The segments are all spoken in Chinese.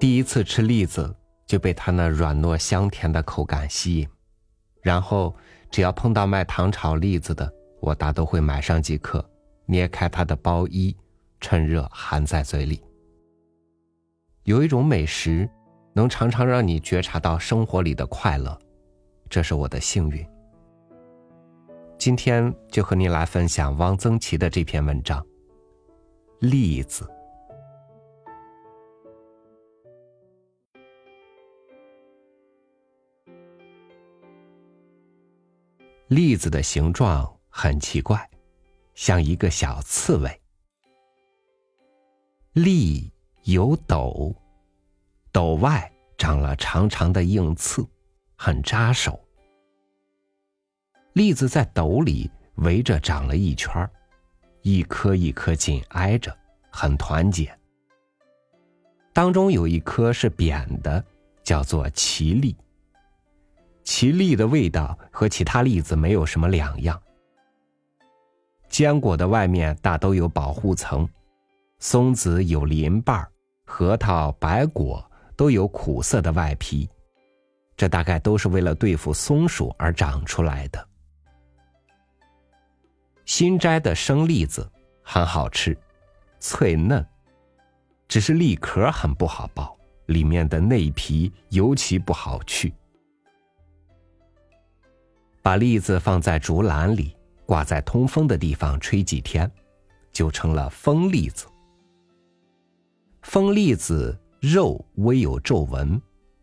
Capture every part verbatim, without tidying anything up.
第一次吃栗子就被它那软糯香甜的口感吸引，然后只要碰到卖糖炒栗子的，我大都会买上几颗，捏开它的包衣，趁热含在嘴里。有一种美食能常常让你觉察到生活里的快乐，这是我的幸运。今天就和你来分享汪曾祺的这篇文章，栗子。栗子的形状很奇怪，像一个小刺猬。栗有斗，斗外长了长长的硬刺，很扎手。栗子在斗里围着长了一圈，一颗一颗紧挨着，很团结。当中有一颗是扁的，叫做奇栗。奇栗的味道和其他栗子没有什么两样。坚果的外面大都有保护层，松子有鳞瓣，核桃、白果都有苦涩的外皮，这大概都是为了对付松鼠而长出来的。新摘的生栗子很好吃，脆嫩，只是栗壳很不好剥，里面的内皮尤其不好去。把栗子放在竹篮里，挂在通风的地方吹几天，就成了风栗子。风栗子肉微有皱纹，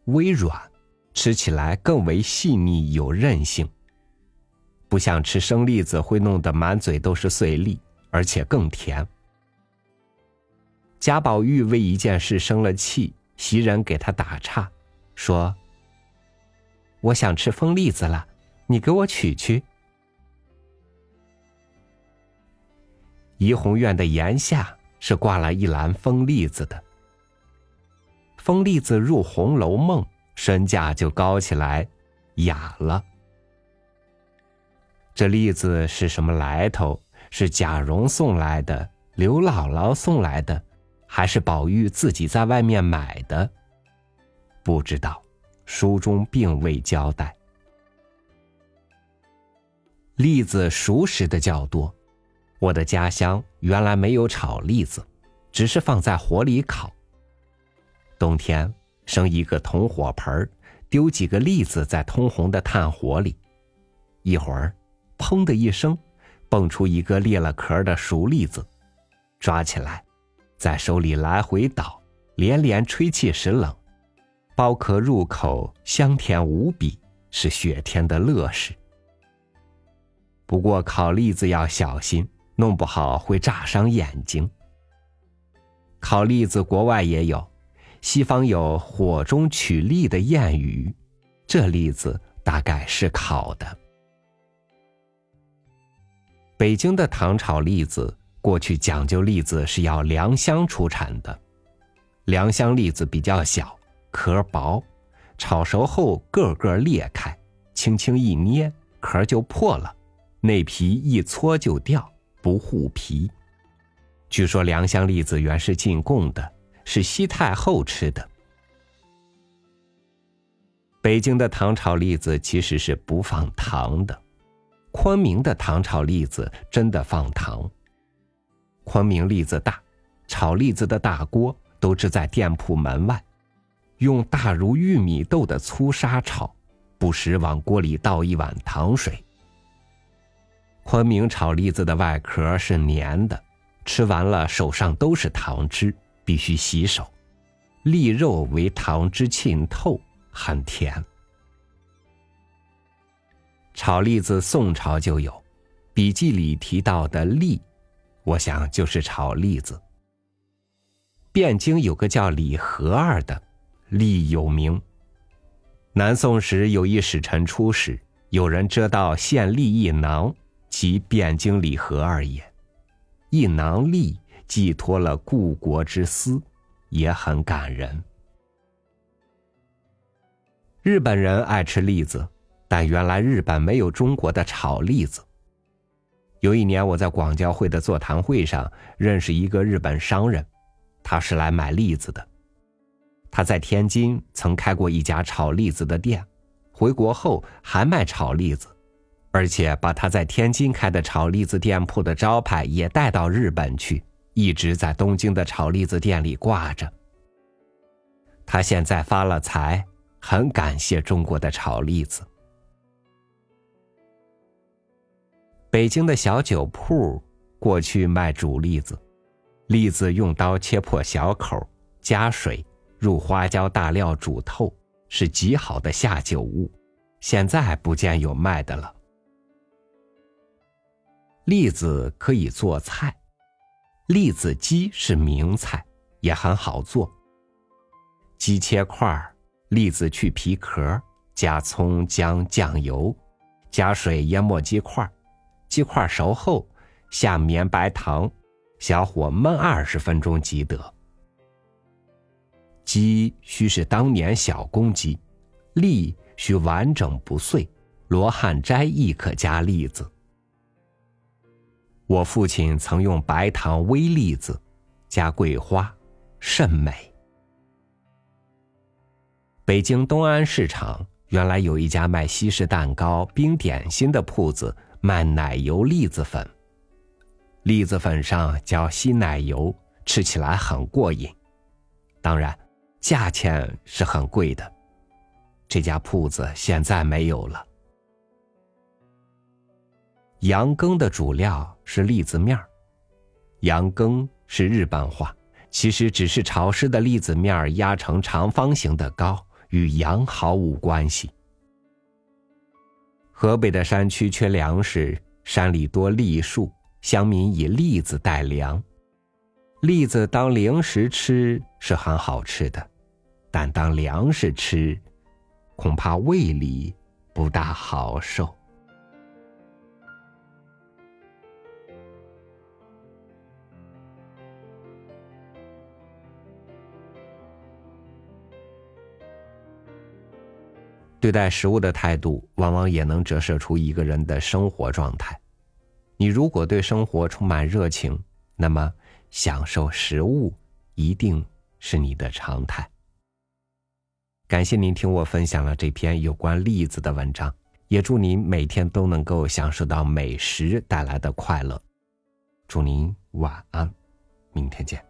微软，吃起来更为细腻有韧性，不像吃生栗子会弄得满嘴都是碎粒，而且更甜。贾宝玉为一件事生了气，袭人给他打岔，说：“我想吃风栗子了，你给我取去。”怡红院的檐下是挂了一篮风栗子的。风栗子入《红楼梦》，身价就高起来，雅了。这栗子是什么来头？是贾蓉送来的，刘姥姥送来的，还是宝玉自己在外面买的？不知道，书中并未交代。栗子熟食的较多，我的家乡原来没有炒栗子，只是放在火里烤。冬天生一个铜火盆，丢几个栗子在通红的炭火里，一会儿砰的一声，蹦出一个裂了壳的熟栗子，抓起来在手里来回倒，连连吹气时冷，剥壳入口，香甜无比，是雪天的乐事。不过烤栗子要小心，弄不好会炸伤眼睛。烤栗子国外也有，西方有火中取栗的谚语，这栗子大概是烤的。北京的糖炒栗子，过去讲究栗子是要良乡出产的。良乡栗子比较小，壳薄，炒熟后个个裂开，轻轻一捏，壳就破了，内皮一搓就掉，不护皮。据说良乡栗子原是进贡的，是西太后吃的。北京的糖炒栗子其实是不放糖的，昆明的糖炒栗子真的放糖。昆明栗子大，炒栗子的大锅都置在店铺门外，用大如玉米豆的粗砂炒，不时往锅里倒一碗糖水。昆明炒栗子的外壳是黏的，吃完了手上都是糖汁，必须洗手。栗肉为糖汁沁透，很甜。炒栗子宋朝就有，笔记里提到的栗，我想就是炒栗子。汴京有个叫李和二的，栗有名。南宋时有一使臣出使，有人蛰到献栗一囊，即汴京李和二也。一囊栗寄托了故国之思，也很感人。日本人爱吃栗子，但原来日本没有中国的炒栗子。有一年我在广交会的座谈会上认识一个日本商人，他是来买栗子的。他在天津曾开过一家炒栗子的店，回国后还卖炒栗子，而且把他在天津开的炒栗子店铺的招牌也带到日本去，一直在东京的炒栗子店里挂着。他现在发了财，很感谢中国的炒栗子。北京的小酒铺过去卖煮栗子，栗子用刀切破小口，加水入花椒大料煮透，是极好的下酒物，现在不见有卖的了。栗子可以做菜，栗子鸡是名菜，也很好做。鸡切块，栗子去皮壳，加葱姜酱油，加水淹没鸡块，鸡块熟后下绵白糖，小火焖二十分钟即得。鸡须是当年小公鸡，栗须完整不碎，罗汉斋亦可加栗子。我父亲曾用白糖煨栗子，加桂花，甚美。北京东安市场原来有一家卖西式蛋糕、冰点心的铺子，卖奶油栗子粉，栗子粉上浇稀奶油，吃起来很过瘾，当然价钱是很贵的。这家铺子现在没有了。羊羹的主料是栗子面，羊羹是日本话，其实只是潮湿的栗子面压成长方形的糕，与羊毫无关系。河北的山区缺粮食，山里多栗树，乡民以栗子代粮。栗子当零食吃是很好吃的，但当粮食吃，恐怕胃里不大好受。对待食物的态度，往往也能折射出一个人的生活状态。你如果对生活充满热情，那么享受食物一定是你的常态。感谢您听我分享了这篇有关栗子的文章，也祝您每天都能够享受到美食带来的快乐。祝您晚安，明天见。